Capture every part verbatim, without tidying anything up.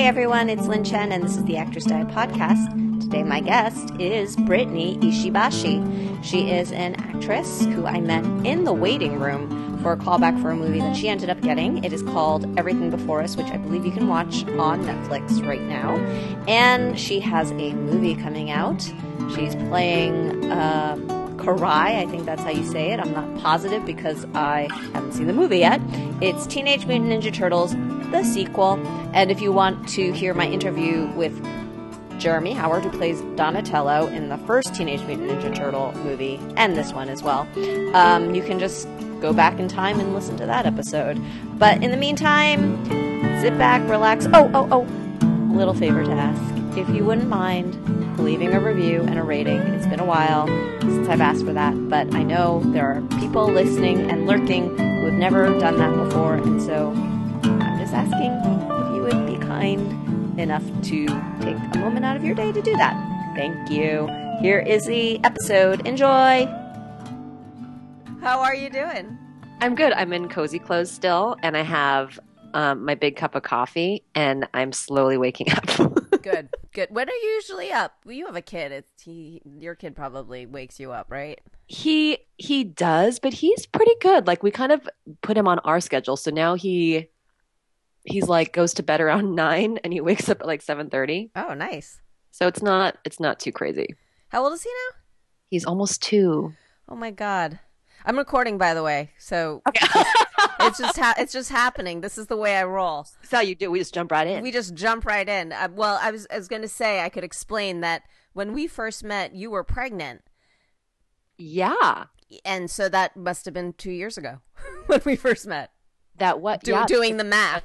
Hey everyone, it's Lynn Chen and this is the Actors Die Podcast. Today my guest is Brittany Ishibashi. She is an actress who I met in the waiting room for a callback for a movie that she ended up getting. It is called Everything Before Us, which I believe you can watch on Netflix right now. And she has a movie coming out. She's playing uh, Karai, I think that's how you say it. I'm not positive because I haven't seen the movie yet. It's Teenage Mutant Ninja Turtles, the sequel. And if you want to hear my interview with Jeremy Howard, who plays Donatello in the first Teenage Mutant Ninja Turtle movie, and this one as well, um, you can just go back in time and listen to that episode. But in the meantime, sit back, relax. Oh, oh, oh, little favor to ask. If you wouldn't mind leaving a review and a rating, it's been a while since I've asked for that, but I know there are people listening and lurking who have never done that before, and so I'm just asking if you would be kind enough to take a moment out of your day to do that. Thank you. Here is the episode. Enjoy! How are you doing? I'm good. I'm in cozy clothes still, and I have um, my big cup of coffee, and I'm slowly waking up. Good, good. When are you usually up? Well, you have a kid. It's he. Your kid probably wakes you up, right? He he does, but he's pretty good. Like we kind of put him on our schedule, so now he he's like goes to bed around nine and he wakes up at like seven thirty. Oh, nice. So it's not it's not too crazy. How old is he now? He's almost two. Oh my God! I'm recording, by the way. So okay. It's just ha- it's just happening. This is the way I roll. That's how you do. We just jump right in. We just jump right in. Uh, well, I was I was going to say I could explain that when we first met, you were pregnant. Yeah, and so that must have been two years ago when we first met. That what? Do- yeah. Doing the math,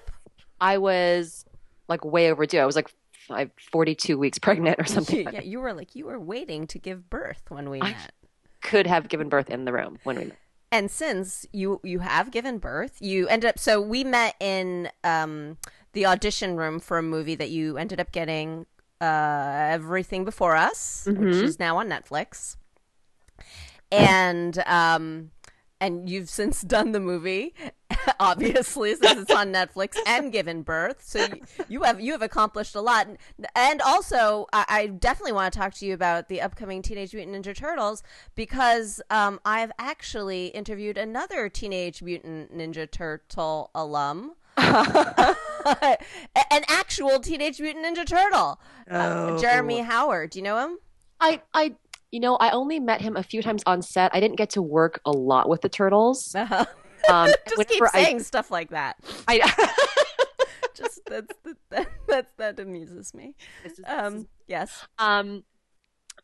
I was like way overdue. I was like five, forty-two weeks pregnant or something. Yeah, you were like you were waiting to give birth when we I met. Could have given birth in the room when we met. And since you, you have given birth, you ended up – so we met in um, the audition room for a movie that you ended up getting, uh, Everything Before Us, mm-hmm. which is now on Netflix. And um, and you've since done the movie, obviously, since it's on Netflix, and given birth. So you, you have you have accomplished a lot. And, and also, I, I definitely want to talk to you about the upcoming Teenage Mutant Ninja Turtles, because um, I've actually interviewed another Teenage Mutant Ninja Turtle alum. An actual Teenage Mutant Ninja Turtle. Oh. Uh, Jeremy Howard. Do you know him? I I. You know, I only met him a few times on set. I didn't get to work a lot with the turtles. Uh-huh. Um, Just keep saying I, stuff like that. I Just that's that, that that amuses me. Just, um, yes. Um,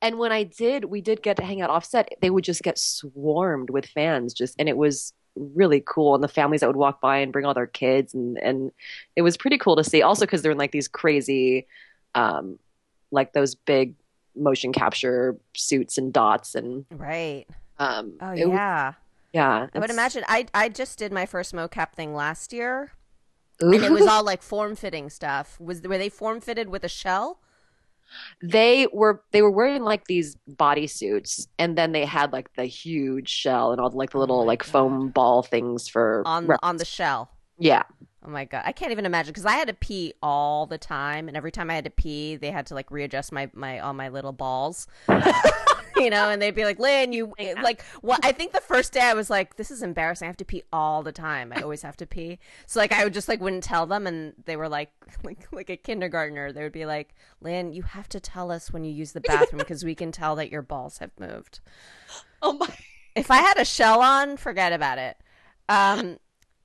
and when I did, we did get to hang out off set. They would just get swarmed with fans, just and it was really cool. And the families that would walk by and bring all their kids, and and it was pretty cool to see. Also, because they're in like these crazy, um, like those big motion capture suits and dots and right um oh yeah was, yeah I would imagine I I just did my first mocap thing last year. Ooh. And it was all like form-fitting stuff. Was were they form-fitted with a shell? They were they were wearing like these body suits, and then they had like the huge shell and all like the little oh like God. foam ball things for on the, on the shell. Yeah. Oh my God. I can't even imagine, because I had to pee all the time, and every time I had to pee, they had to like readjust my, my all my little balls, you know, and they'd be like, Lynn, you like what? I think the first day I was like, this is embarrassing. I have to pee all the time. I always have to pee. So like I would just like wouldn't tell them. And they were like, like, like a kindergartner. They would be like, Lynn, you have to tell us when you use the bathroom, because we can tell that your balls have moved. Oh my. If I had a shell on, forget about it. Um.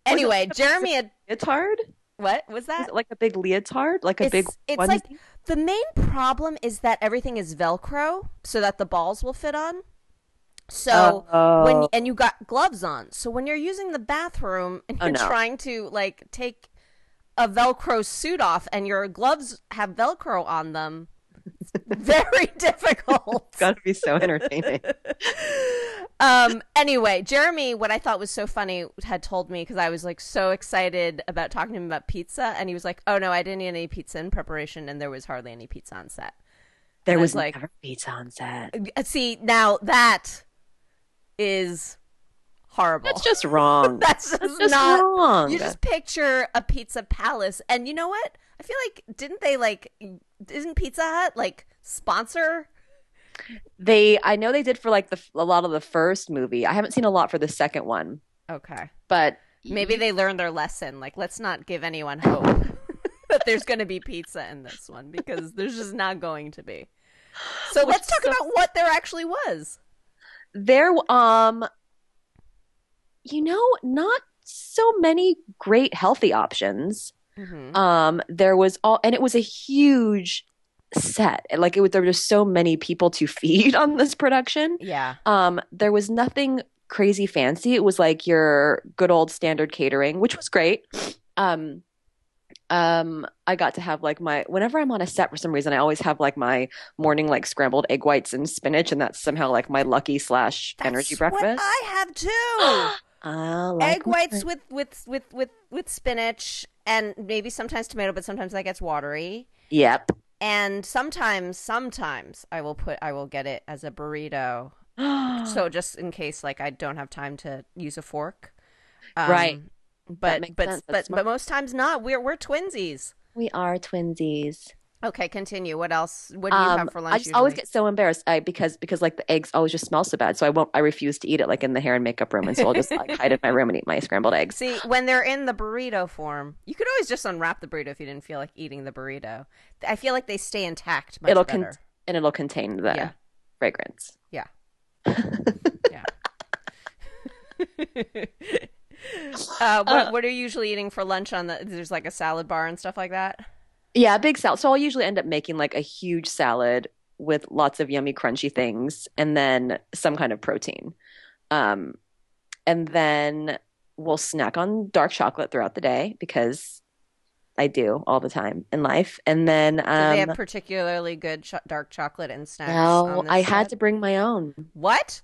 Anyway, Jeremy had leotard. What was that? Is it like a big leotard, like a it's, big. It's one? Like the main problem is that everything is Velcro, so that the balls will fit on. So oh. when and you got gloves on, so when you're using the bathroom and you're oh, no. trying to like take a Velcro suit off, and your gloves have Velcro on them, it's very difficult. It's gotta be so entertaining. Um, anyway, Jeremy, what I thought was so funny, had told me, because I was like so excited about talking to him about pizza, and he was like, oh no, I didn't eat any pizza in preparation, and there was hardly any pizza on set. There was, was like never pizza on set. See, now that is horrible. That's just wrong. That's just, just not wrong. You just picture a pizza palace, and you know what? I feel like didn't they like isn't Pizza Hut like sponsor? They I know they did for like the a lot of the first movie. I haven't seen a lot for the second one. Okay, but maybe they learned their lesson. Like, let's not give anyone hope that there's going to be pizza in this one, because there's just not going to be. So Which let's talk so- about what there actually was. There, um, you know, not so many great healthy options. Mm-hmm. Um, there was all, and it was a huge set. Like, it was, there were just so many people to feed on this production. Yeah. Um, there was nothing crazy fancy. It was like your good old standard catering, which was great. Um, um, I got to have like my, whenever I'm on a set for some reason, I always have like my morning, like scrambled egg whites and spinach. And that's somehow like my lucky slash energy that's breakfast. What I have too. I like egg whites with, with, with, with, with spinach and maybe sometimes tomato, but sometimes that gets watery. Yep. And sometimes, sometimes I will put, I will get it as a burrito. So just in case, like, I don't have time to use a fork. Um, right. But but but, but most times not. We're we're twinsies. We are twinsies. Okay, continue. What else? What do you um, have for lunch? I just usually? always get so embarrassed I, because because like the eggs always just smell so bad. So I won't. I refuse to eat it like in the hair and makeup room, and so I'll just like hide in my room and eat my scrambled eggs. See, when they're in the burrito form, you could always just unwrap the burrito if you didn't feel like eating the burrito. I feel like they stay intact. Much it'll better. Con- and it'll contain the yeah. fragrance. Yeah. yeah. Uh, what, uh, what are you usually eating for lunch on the, there's like a salad bar and stuff like that? Yeah, big salad. So I'll usually end up making like a huge salad with lots of yummy crunchy things and then some kind of protein. Um, and then we'll snack on dark chocolate throughout the day because I do all the time in life. And then um, do they have particularly good cho- dark chocolate and snacks? No, I set? had to bring my own. What?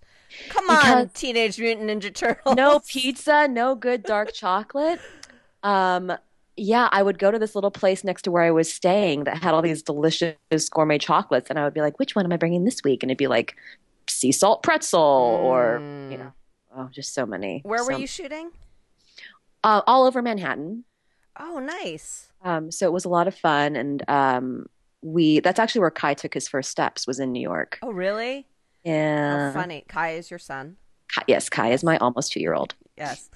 Come because on, Teenage Mutant Ninja Turtles. No pizza, no good dark chocolate. Um, yeah, I would go to this little place next to where I was staying that had all these delicious gourmet chocolates, and I would be like, "Which one am I bringing this week?" And it'd be like sea salt pretzel, mm. or you know, oh, just so many. Where were so, you shooting? Uh, all over Manhattan. Oh, nice. Um, so it was a lot of fun, and um, we—that's actually where Kai took his first steps. Was in New York. Oh, really? Yeah. Oh, funny. Kai is your son. Kai, yes, Kai is my almost two-year-old. Yes.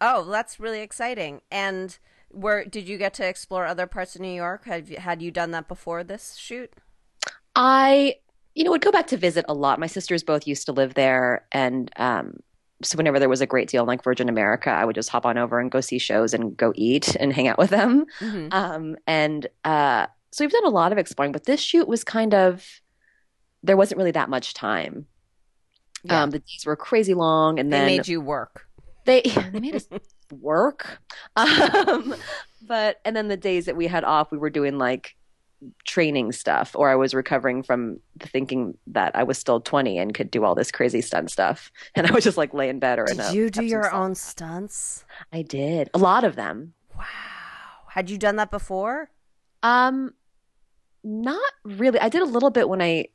Oh, that's really exciting. And where did you get to explore other parts of New York? Had you, had you done that before this shoot? I, you know, would go back to visit a lot. My sisters both used to live there, and um, so whenever there was a great deal like Virgin America, I would just hop on over and go see shows and go eat and hang out with them. Mm-hmm. Um, and uh, so we've done a lot of exploring, but this shoot was kind of there wasn't really that much time. Yeah. Um, the days were crazy long, and they then they made you work. They they made us work, um, but and then the days that we had off, we were doing like training stuff, or I was recovering from thinking that I was still twenty and could do all this crazy stunt stuff, and I would just like lay in bed or. Did you do your own stunts? I did a lot of them. Wow, had you done that before? Um, not really. I did a little bit when I.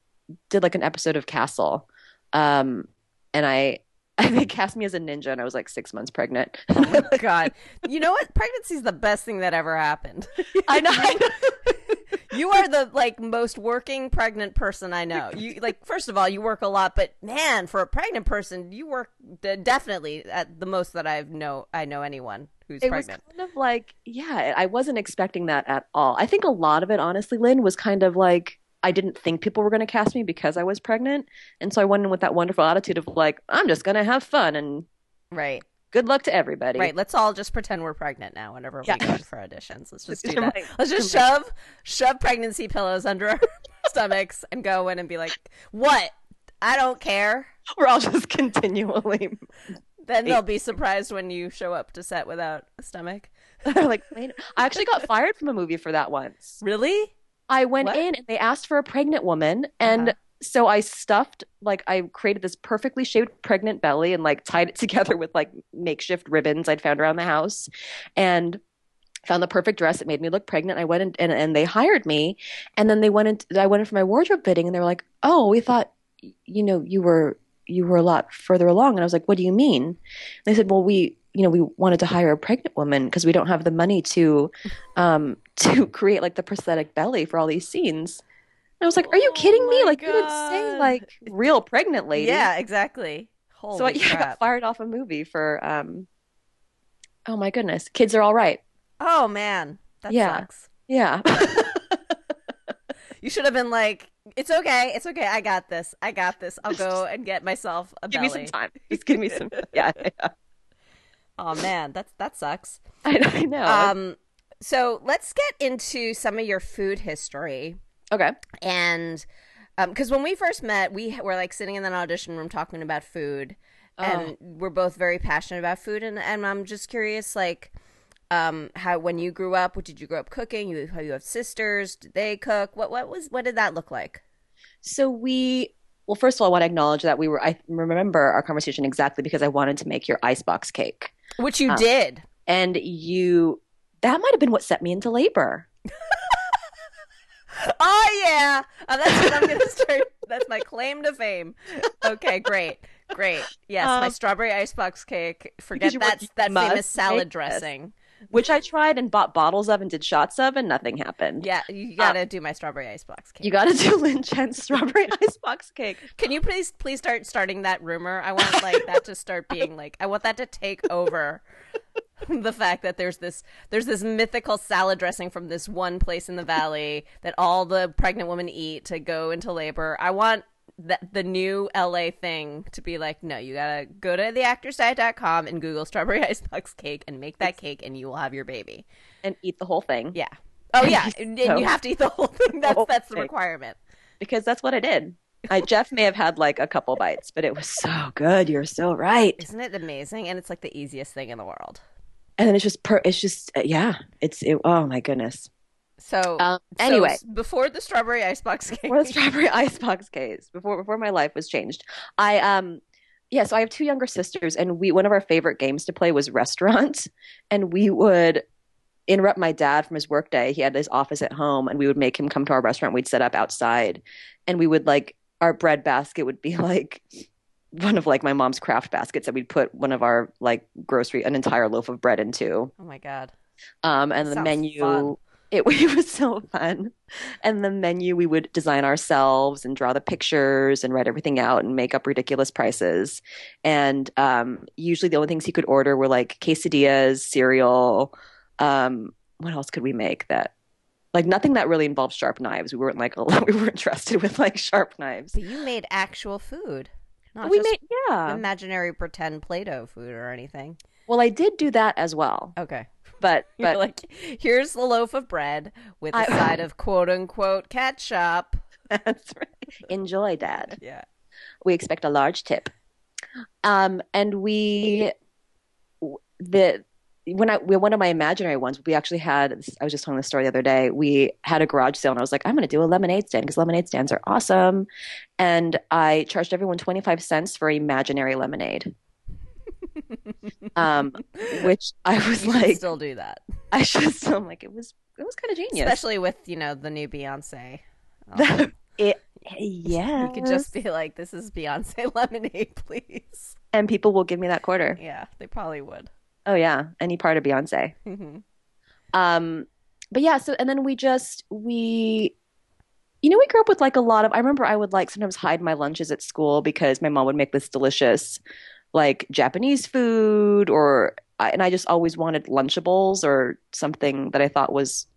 did like an episode of Castle, um, and I they cast me as a ninja, and I was like six months pregnant. Oh my God, you know what? Pregnancy is the best thing that ever happened. I know. I know. You are the like most working pregnant person I know. You like first of all, you work a lot, but man, for a pregnant person, you work definitely at the most that I know. I know anyone who's it pregnant. It was kind of like yeah, I wasn't expecting that at all. I think a lot of it, honestly, Lynn, was kind of like. I didn't think people were going to cast me because I was pregnant. And so I went in with that wonderful attitude of like, I'm just going to have fun and right. good luck to everybody. Right. Let's all just pretend we're pregnant now whenever yeah. we go for auditions. Let's just do that. Let's just shove shove pregnancy pillows under our stomachs and go in and be like, what? I don't care. We're all just continually. Then they'll be surprised when you show up to set without a stomach. They're like, wait. I actually got fired from a movie for that once. Really? I went what? in and they asked for a pregnant woman. And uh-huh. so I stuffed, like I created this perfectly shaped pregnant belly and like tied it together with like makeshift ribbons I'd found around the house and found the perfect dress. It made me look pregnant. I went in and, and they hired me. And then they went in, I went in for my wardrobe fitting and they were like, oh, we thought, you know, you were, you were a lot further along. And I was like, what do you mean? And they said, well, we, you know, we wanted to hire a pregnant woman because we don't have the money to, um, to create like the prosthetic belly for all these scenes. And I was like, are you kidding oh me? Like, God. You didn't say like real pregnant lady. Yeah, exactly. Holy so yeah, I got fired off a movie for, um, oh my goodness. Kids Are All Right. Oh man. That yeah. sucks. Yeah. You should have been like, it's okay. It's okay. I got this. I got this. I'll go and get myself a belly. Give me some time. Just give me some. Yeah. yeah. Oh, man. That's, that sucks. I, I know. Um, so let's get into some of your food history. Okay. And because um, when we first met, we were like sitting in an audition room talking about food. Oh. And we're both very passionate about food. And, and I'm just curious, like, Um, how when you grew up, what did you grow up cooking? You how you have sisters? Did they cook? What what was what did that look like? So we well, first of all, I want to acknowledge that we were. I remember our conversation exactly because I wanted to make your icebox cake, which you um, did, and you that might have been what set me into labor. Oh yeah, oh, that's what I'm gonna start. That's my claim to fame. Okay, great. Great. Yes, um, my strawberry icebox cake. Forget that that famous salad dressing. This. Which I tried and bought bottles of and did shots of, and nothing happened. Yeah, you gotta um, do my strawberry icebox cake. You gotta do Lynn Chen's strawberry icebox cake. Can you please, please start starting that rumor? I want like that to start being like, I want that to take over the fact that there's this, there's this mythical salad dressing from this one place in the valley that all the pregnant women eat to go into labor. I want the, the new L A thing to be like, no, you gotta go to the actors diet dot com and Google strawberry icebox cake and make that cake and you will have your baby. And eat the whole thing. Yeah. Oh, yeah. And, and you have to eat the whole thing. That's, that's the requirement. Because that's what I did. I, Jeff may have had like a couple bites, but it was so good. You're so right. Isn't it amazing? And it's like the easiest thing in the world. And then it's just, per it's just, uh, yeah. It's, it, oh my goodness. So um, anyway, so before the strawberry icebox cake, before the strawberry icebox case, before before my life was changed, I um yeah, so I have two younger sisters, and we one of our favorite games to play was restaurant, and we would interrupt my dad from his workday. He had his office at home, and we would make him come to our restaurant. We'd set up outside, and we would like our bread basket would be like one of like my mom's craft baskets that we'd put one of our like grocery an entire loaf of bread into. Oh my god! Um, and that the menu. Fun. It, it was so fun. And the menu we would design ourselves and draw the pictures and write everything out and make up ridiculous prices. And um, usually the only things he could order were like quesadillas, cereal. Um, what else could we make that – like nothing that really involved sharp knives. We weren't like – we weren't trusted with like sharp knives. But you made actual food. Not we just made, yeah. imaginary pretend Play-Doh food or anything. Well, I did do that as well. Okay. But, but like, here's the loaf of bread with a I, side of quote unquote ketchup. That's right. Enjoy, Dad. Yeah. We expect a large tip. Um, and we, the, when I, we, one of my imaginary ones, we actually had, I was just telling this story the other day. We had a garage sale and I was like, I'm going to do a lemonade stand because lemonade stands are awesome. And I charged everyone twenty-five cents for imaginary lemonade. um which I was you like still do that I should still I'm like it was it was kind of genius, especially with you know the new Beyonce um, it yeah you could just be like, this is Beyonce lemonade please, and people will give me that quarter. Yeah, they probably would. Oh yeah, any part of Beyonce. Mm-hmm. um but yeah, so and then we just we you know, we grew up with like a lot of I remember I would like sometimes hide my lunches at school because my mom would make this delicious like Japanese food, or and I just always wanted Lunchables or something that I thought was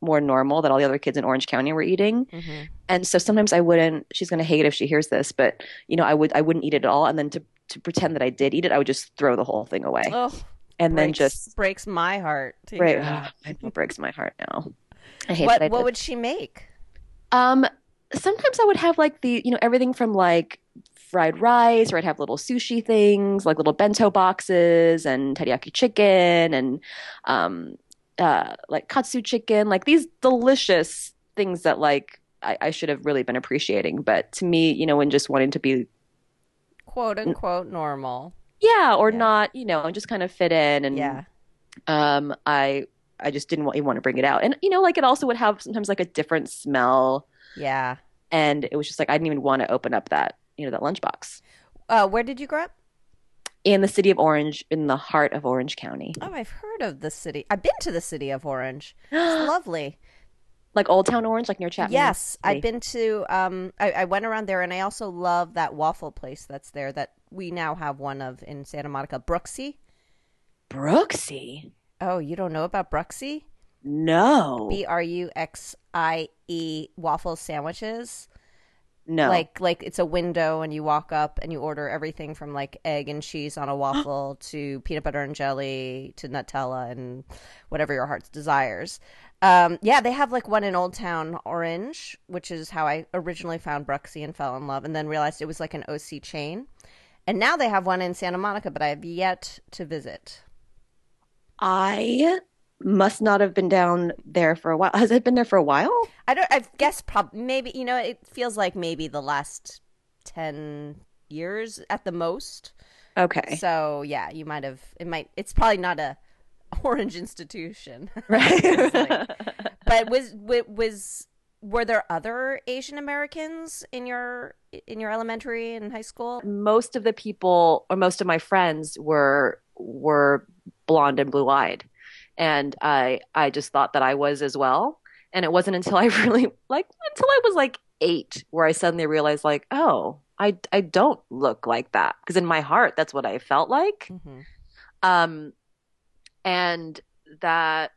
more normal that all the other kids in Orange County were eating. Mm-hmm. And so sometimes I wouldn't. She's gonna hate it if she hears this, but you know, I would I wouldn't eat it at all. And then to to pretend that I did eat it, I would just throw the whole thing away. Oh, and breaks, then just breaks my heart. Right, oh, it breaks my heart now. I hate what. That I what did. Would she make? Um, sometimes I would have like the you know everything from like. fried rice, or I'd have little sushi things like little bento boxes and teriyaki chicken and um, uh, like katsu chicken, like these delicious things that like I, I should have really been appreciating. But to me, you know, and just wanting to be quote unquote normal. Yeah. Or yeah. not, you know, and just kind of fit in. And yeah. um, I, I just didn't want, want to bring it out. And, you know, like it also would have sometimes like a different smell. Yeah. And it was just like, I didn't even want to open up that. You know, that lunchbox. Uh, where did you grow up? In the city of Orange, in the heart of Orange County. Oh, I've heard of the city. I've been to the city of Orange. It's lovely. Like Old Town Orange, like near Chapman? Yes. I've been to, um, I, I went around there, and I also love that waffle place that's there that we now have one of in Santa Monica. Bruxie. Bruxie? Oh, you don't know about Bruxie? No. B R U X I E waffle sandwiches. No. Like, like it's a window, and you walk up and you order everything from like egg and cheese on a waffle to peanut butter and jelly to Nutella and whatever your heart desires. Um, yeah, they have like one in Old Town Orange, which is how I originally found Bruxie and fell in love, and then realized it was like an O C chain. And now they have one in Santa Monica, but I have yet to visit. I must not have been down there for a while. Has it been there for a while? I don't. I guess probably maybe, you know, it feels like maybe the last ten years at the most. Okay. So, yeah, you might have it might it's probably not a Orange institution. Right. Like, but was, was were there other Asian Americans in your in your elementary and high school? Most of the people or most of my friends were were blonde and blue-eyed. And I, I just thought that I was as well. And it wasn't until I really like until I was like eight where I suddenly realized like, oh, I, I don't look like that, because in my heart, that's what I felt like. Mm-hmm. Um, and that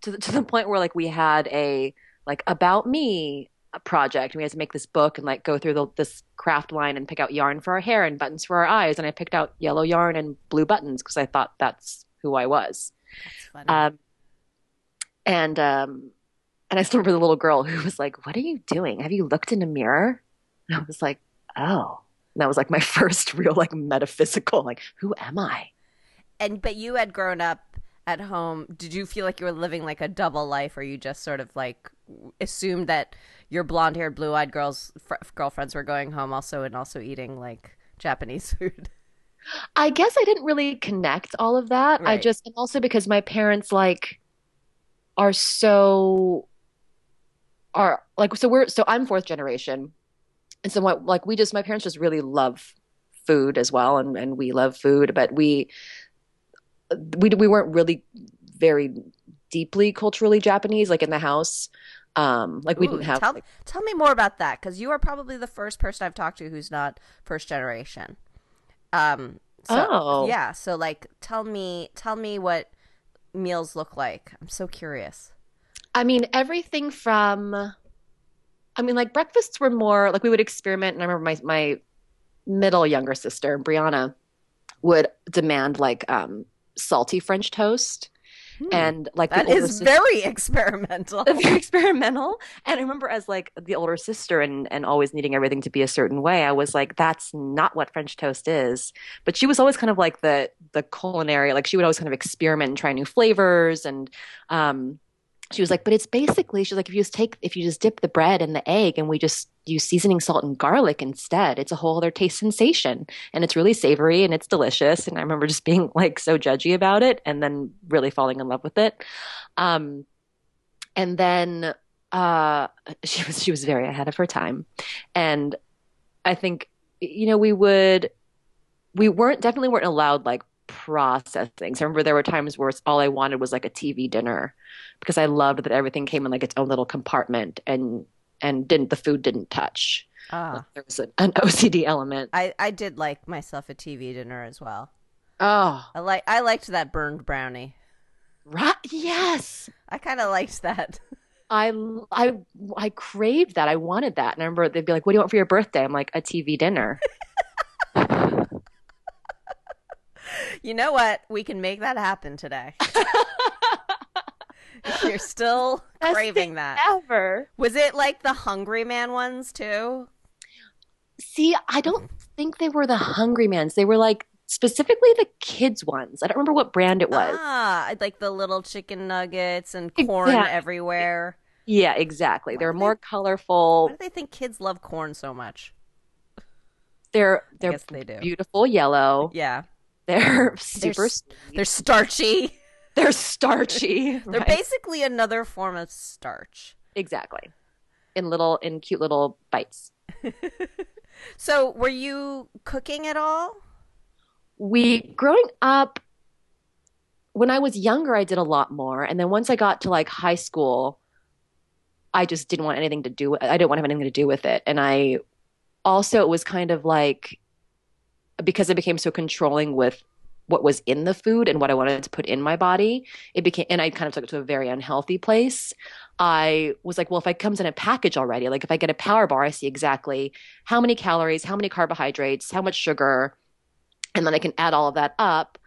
to, to the point where like we had a like about me project. We had to make this book and like go through the, this craft line and pick out yarn for our hair and buttons for our eyes. And I picked out yellow yarn and blue buttons because I thought that's who I was. That's funny. Um, and um, and I still remember the little girl who was like, "What are you doing? Have you looked in a mirror?" And I was like, "Oh," and that was like my first real like metaphysical, like, "Who am I?" And but you had grown up at home. Did you feel like you were living like a double life, or you just sort of like assumed that your blonde-haired, blue-eyed girls fr- girlfriends were going home also and also eating like Japanese food? I guess I didn't really connect all of that. Right. I just, and also because my parents like are so, are like, so we're, so I'm fourth generation. And so what, like we just, my parents just really love food as well. And, and we love food, but we, we, we weren't really very deeply culturally Japanese, like in the house. Um, like we Ooh, didn't have. Tell, like, tell me more about that. 'Cause you are probably the first person I've talked to who's not first generation. Um, so, oh yeah. So like, tell me, tell me what meals look like. I'm so curious. I mean, everything from, I mean, like breakfasts were more like we would experiment. And I remember my, my middle younger sister, Brianna, would demand like, um, salty French toast. Hmm. And like that is sister, very experimental, very experimental. And I remember as like the older sister and, and always needing everything to be a certain way, I was like, that's not what French toast is. But she was always kind of like the, the culinary, like she would always kind of experiment and try new flavors. And, um, she was like, but it's basically, she's like, if you just take, if you just dip the bread and the egg and we just use seasoning, salt and garlic instead, it's a whole other taste sensation and it's really savory and it's delicious. And I remember just being like so judgy about it and then really falling in love with it. Um, and then uh, she was, she was very ahead of her time. And I think, you know, we would, we weren't definitely weren't allowed like process things. I remember there were times where all I wanted was like a T V dinner because I loved that everything came in like its own little compartment and and didn't the food didn't touch. Ah. Like there was an, an O C D element. I, I did like myself a T V dinner as well. Oh, I like I liked that burned brownie. Right? Yes, I kind of liked that. I, I I craved that. I wanted that. And I remember they'd be like, "What do you want for your birthday?" I'm like, "A T V dinner." You know what? We can make that happen today. You're still Best craving that. Ever. Was it like the Hungry Man ones too? See, I don't think they were the Hungry Mans. They were like specifically the kids ones. I don't remember what brand it was. Ah, like the little chicken nuggets and corn exactly. everywhere. Yeah, exactly. They're more they, colorful. Why do they think kids love corn so much? They're they're I guess they do. Beautiful yellow. Yeah. They're super. They're, they're starchy. They're starchy. They're right? Basically another form of starch. Exactly. In little, in cute little bites. So were you cooking at all? We, growing up, when I was younger, I did a lot more. And then once I got to like high school, I just didn't want anything to do with, I didn't want to have anything to do with it. And I also, it was kind of like, because I became so controlling with what was in the food and what I wanted to put in my body, it became, and I kind of took it to a very unhealthy place. I was like, well, if it comes in a package already, like if I get a power bar, I see exactly how many calories, how many carbohydrates, how much sugar, and then I can add all of that up,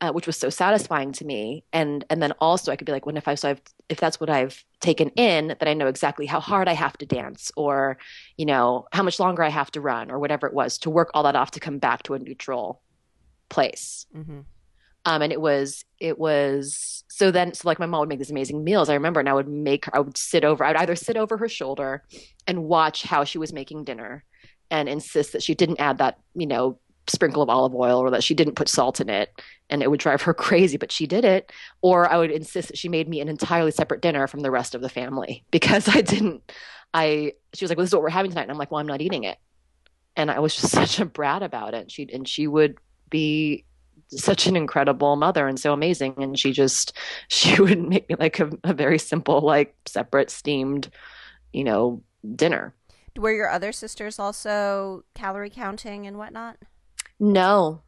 uh, which was so satisfying to me. And and then also I could be like, well, if I so I've, if that's what I've taken in, then I know exactly how hard I have to dance, or you know how much longer I have to run, or whatever it was, to work all that off to come back to a neutral place. Mm-hmm. Um, and it was, it was, so then, so like my mom would make these amazing meals. I remember, and I would make her, I would sit over, I would either sit over her shoulder and watch how she was making dinner and insist that she didn't add that, you know, sprinkle of olive oil, or that she didn't put salt in it, and it would drive her crazy, but she did it. Or I would insist that she made me an entirely separate dinner from the rest of the family because I didn't, I, she was like, well, this is what we're having tonight. And I'm like, well, I'm not eating it. And I was just such a brat about it. She, and she would be such an incredible mother and so amazing, and she just she would make me like a, a very simple, like separate steamed, you know, dinner. Were your other sisters also calorie counting and whatnot? No,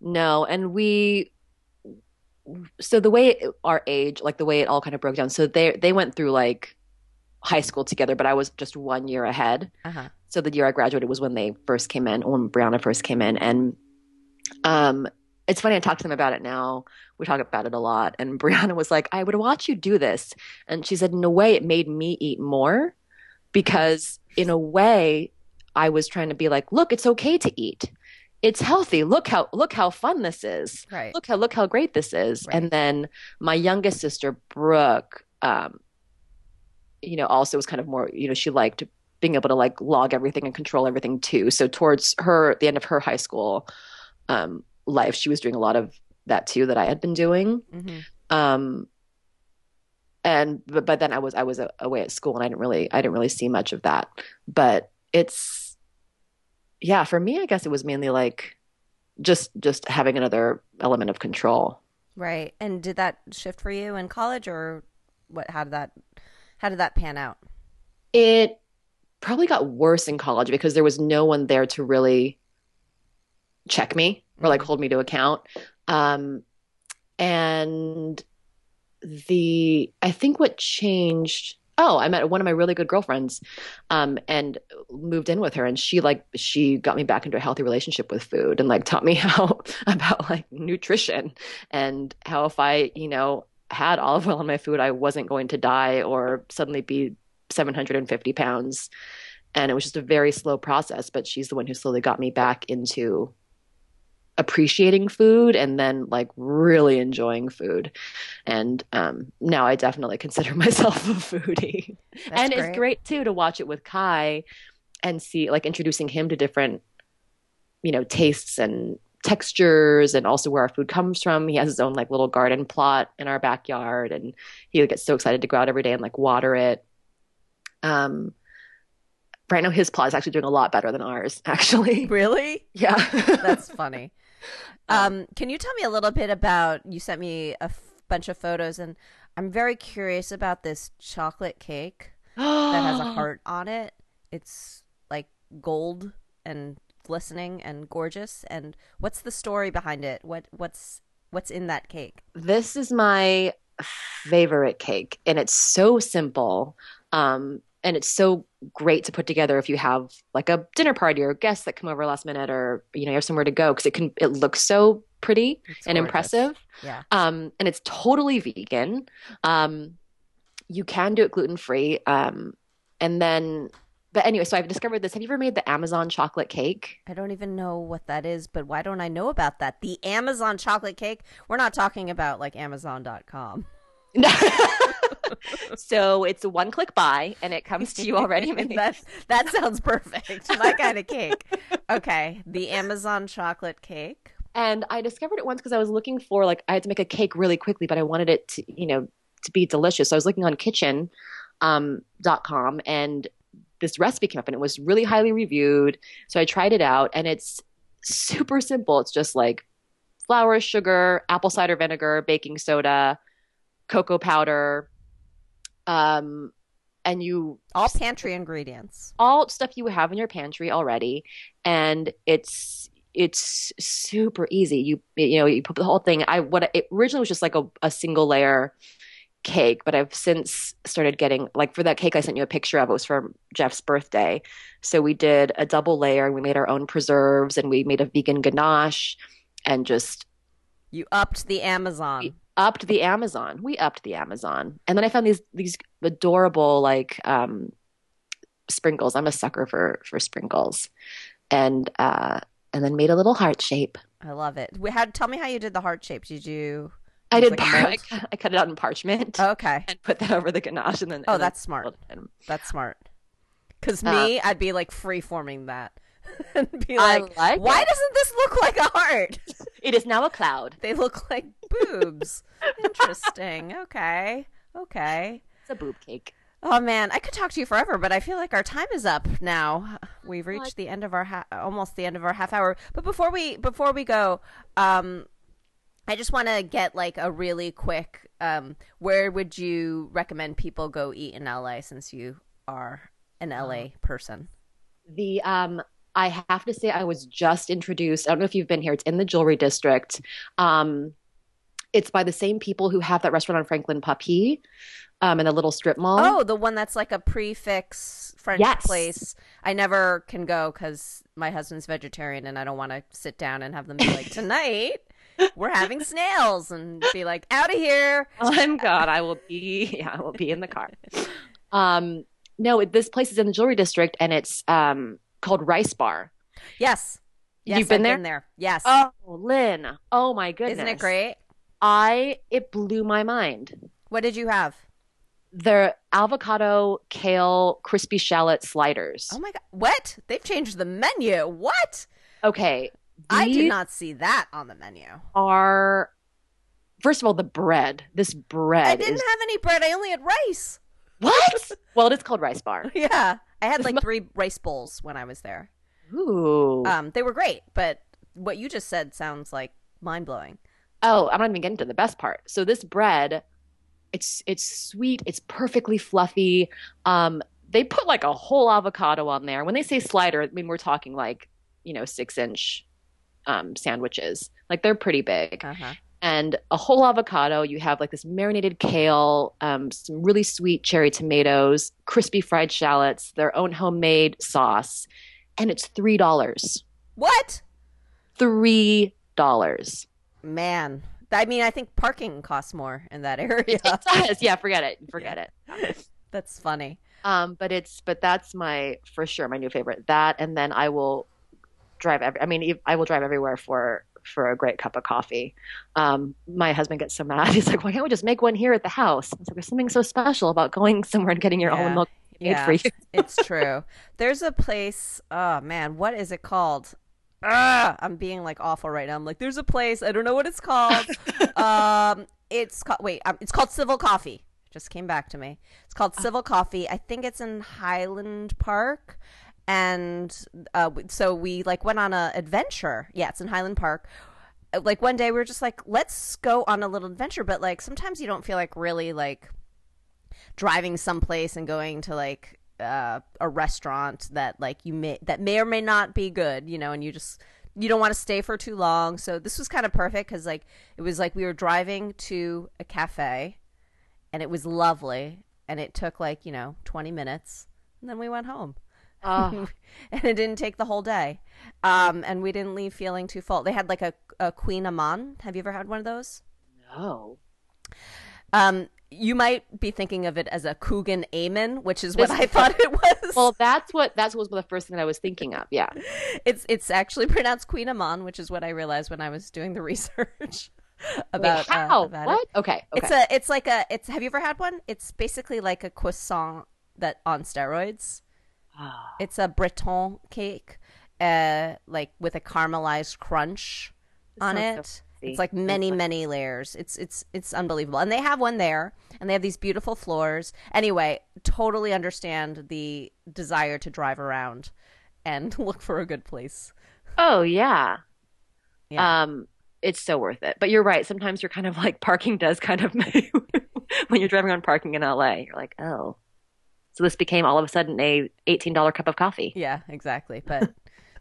no, and we. So the way it, our age, like the way it all kind of broke down. So they they went through like high school together, but I was just one year ahead. Uh-huh. So the year I graduated was when they first came in, when Brianna first came in, and. Um, it's funny. I talk to them about it now. We talk about it a lot. And Brianna was like, I would watch you do this. And she said, in a way, it made me eat more because in a way I was trying to be like, look, it's okay to eat. It's healthy. Look how, look how fun this is. Right. Look how, look how great this is. Right. And then my youngest sister, Brooke, um, you know, also was kind of more, you know, she liked being able to like log everything and control everything too. So towards her, the end of her high school Um, life, she was doing a lot of that too that I had been doing. Mm-hmm. Um, and but, but then I was I was away at school and I didn't really I didn't really see much of that. But it's yeah, for me, I guess it was mainly like just just having another element of control. Right. And did that shift for you in college, or what? How did that how did that pan out? It probably got worse in college because there was no one there to really check me or like hold me to account. Um, and the, I think what changed, oh, I met one of my really good girlfriends, um, and moved in with her. And she like, she got me back into a healthy relationship with food and like taught me how about like nutrition and how if I, you know, had olive oil on my food, I wasn't going to die or suddenly be seven hundred fifty pounds. And it was just a very slow process, but she's the one who slowly got me back into appreciating food and then like really enjoying food. And um, now I definitely consider myself a foodie. That's and great. It's great too to watch it with Kai and see like introducing him to different, you know, tastes and textures and also where our food comes from. He has his own like little garden plot in our backyard, and he gets so excited to go out every day and like water it. Um, Right now, his plot is actually doing a lot better than ours, actually. Really? Yeah. That's funny. Um, can you tell me a little bit about, you sent me a f- bunch of photos, and I'm very curious about this chocolate cake that has a heart on it. It's like gold and glistening and gorgeous. And what's the story behind it? What What's what's in that cake? This is my favorite cake, and it's so simple. Um And it's so great to put together if you have like a dinner party or guests that come over last minute, or you know you have somewhere to go, because it can it looks so pretty it's and gorgeous. Impressive. Yeah. Um, and it's totally vegan. Um, you can do it gluten free. Um, and then, but anyway, so I've discovered this. Have you ever made the Amazon chocolate cake? I don't even know what that is, but why don't I know about that? The Amazon chocolate cake. We're not talking about like Amazon dot com. No. So it's a one-click buy, and it comes to you already. that, that sounds perfect. My kind of cake. Okay. The Amazon chocolate cake. And I discovered it once because I was looking for, like, I had to make a cake really quickly, but I wanted it to, you know, to be delicious. So I was looking on kitchen dot com, um, and this recipe came up and it was really highly reviewed. So I tried it out and it's super simple. It's just like flour, sugar, apple cider vinegar, baking soda, cocoa powder, um, and you all pantry ingredients, all stuff you have in your pantry already. And it's, it's super easy. You, you know, you put the whole thing. I, what it originally was just like a, a single layer cake, but I've since started getting, like, for that cake I sent you a picture of, it was for Jeff's birthday. So we did a double layer. We made our own preserves and we made a vegan ganache and just. You upped the Amazon. We upped the Amazon. We upped the Amazon. And then I found these, these adorable, like, um, sprinkles. I'm a sucker for, for sprinkles. And, uh, and then made a little heart shape. I love it. We had, tell me how you did the heart shape. Did you? I did. Like par- I, cut, I cut it out in parchment. Okay. And put that over the ganache, and then. Oh, and that's, then smart. that's smart. That's smart. Because me, uh, I'd be like free forming that, and be like, I like "Why it. doesn't this look like a heart?" It is now a cloud. They look like boobs. Interesting. Okay. Okay. It's a boob cake. Oh man, I could talk to you forever, but I feel like our time is up now. We've reached the end of our ha- almost the end of our half hour. But before we before we go, um. I just want to get like a really quick, um, where would you recommend people go eat in L A, since you are an L A person? The um, I have to say I was just introduced. I don't know if you've been here. It's in the Jewelry District. Um, it's by the same people who have that restaurant on Franklin Papie, um, in the little strip mall. Oh, the one that's like a prefix French yes. place. I never can go because my husband's vegetarian and I don't want to sit down and have them be like, tonight we're having snails, and be like, out of here. Oh, God, I will be, yeah, I will be in the car. Um, no, this place is in the Jewelry District, and it's um, called Rice Bar. Yes. yes You've been I've there? been there. Yes. Oh, Lynn. Oh, my goodness. Isn't it great? I, it blew my mind. What did you have? Their avocado, kale, crispy shallot sliders. Oh, my God. What? They've changed the menu. What? Okay. These I did not see that on the menu. Are, first of all, the bread. This bread. I didn't is, have any bread. I only had rice. What? Well, it is called Rice Bar. Yeah. I had like three rice bowls when I was there. Ooh. Um, they were great, but what you just said sounds like mind-blowing. Oh, I'm not even getting to the best part. So this bread, it's it's sweet. It's perfectly fluffy. Um, they put like a whole avocado on there. When they say slider, I mean, we're talking like, you know, six-inch Um, sandwiches, like they're pretty big, uh-huh. and a whole avocado. You have like this marinated kale, um, some really sweet cherry tomatoes, crispy fried shallots, their own homemade sauce, and it's three dollars. What? Three dollars. Man, I mean, I think parking costs more in that area. It does. Yeah, forget it. Forget yeah. it. That's funny. Um, but it's but that's my for sure my new favorite. That, and then I will. drive every, I mean I will drive everywhere for for a great cup of coffee. Um my husband gets so mad. He's like, why can't we just make one here at the house? I was like, there's something so special about going somewhere and getting your yeah. own milk made yeah. for you. It's true. There's a place, oh man, what is it called? Ugh, I'm being like awful right now. I'm like, there's a place, I don't know what it's called. um it's called wait um, it's called Civil Coffee. Just came back to me. It's called Civil Coffee. I think it's in Highland Park. And uh, so we like went on a adventure. Yeah, it's in Highland Park. Like one day we were just like, let's go on a little adventure. But like sometimes you don't feel like really like driving someplace and going to like uh, a restaurant that like you may that may or may not be good, you know. And you just you don't want to stay for too long. So this was kind of perfect because like it was like we were driving to a cafe, and it was lovely, and it took like you know twenty minutes, and then we went home. Oh. And it didn't take the whole day, um, and we didn't leave feeling too full. They had like a, a kouign amann. Have you ever had one of those? No. Um, you might be thinking of it as a kouign amann, which is what this, I thought it was. Well, that's what that was the first thing that I was thinking of. Yeah, it's it's actually pronounced kouign amann, which is what I realized when I was doing the research about Wait, how uh, about what. It. Okay, okay, it's a it's like a it's. Have you ever had one? It's basically like a croissant that on steroids. It's a Breton cake, uh, like with a caramelized crunch on it. see. It's like many, many layers. It's it's it's unbelievable. And they have one there, and they have these beautiful floors. Anyway, totally understand the desire to drive around and look for a good place. Oh, yeah. Yeah. Um, it's so worth it. But you're right. Sometimes you're kind of like, parking does kind of when you're driving around parking in L A, you're like, oh. So this became all of a sudden a eighteen dollar cup of coffee. Yeah, exactly. But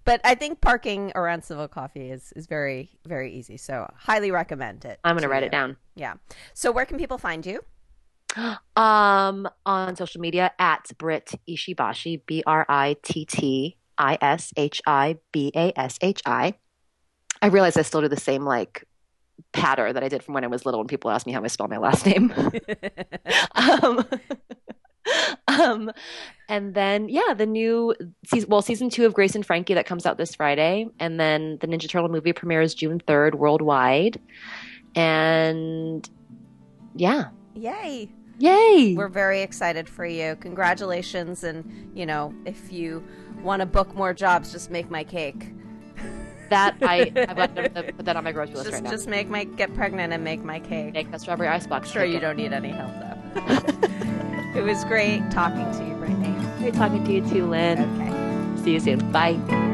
but I think parking around Civil Coffee is, is very, very easy. So highly recommend it. I'm going to write it down. Yeah. So where can people find you? Um, on social media at Britt Ishibashi, B R I T T I S H I B A S H I. I realize I still do the same like patter that I did from when I was little when people asked me how I spell my last name. um, um, and then, yeah, the new – well, season two of Grace and Frankie that comes out this Friday. And then the Ninja Turtle movie premieres June third worldwide. And, yeah. Yay. Yay. We're very excited for you. Congratulations. And, you know, if you want to book more jobs, just make my cake. That I I've got to put that on my grocery list just, right now. Just make my get pregnant and make my cake. Make that strawberry icebox. Sure, you it. Don't need any help though. It was great talking to you, Brittany. Great talking to you too, Lynn. Okay. See you soon. Bye.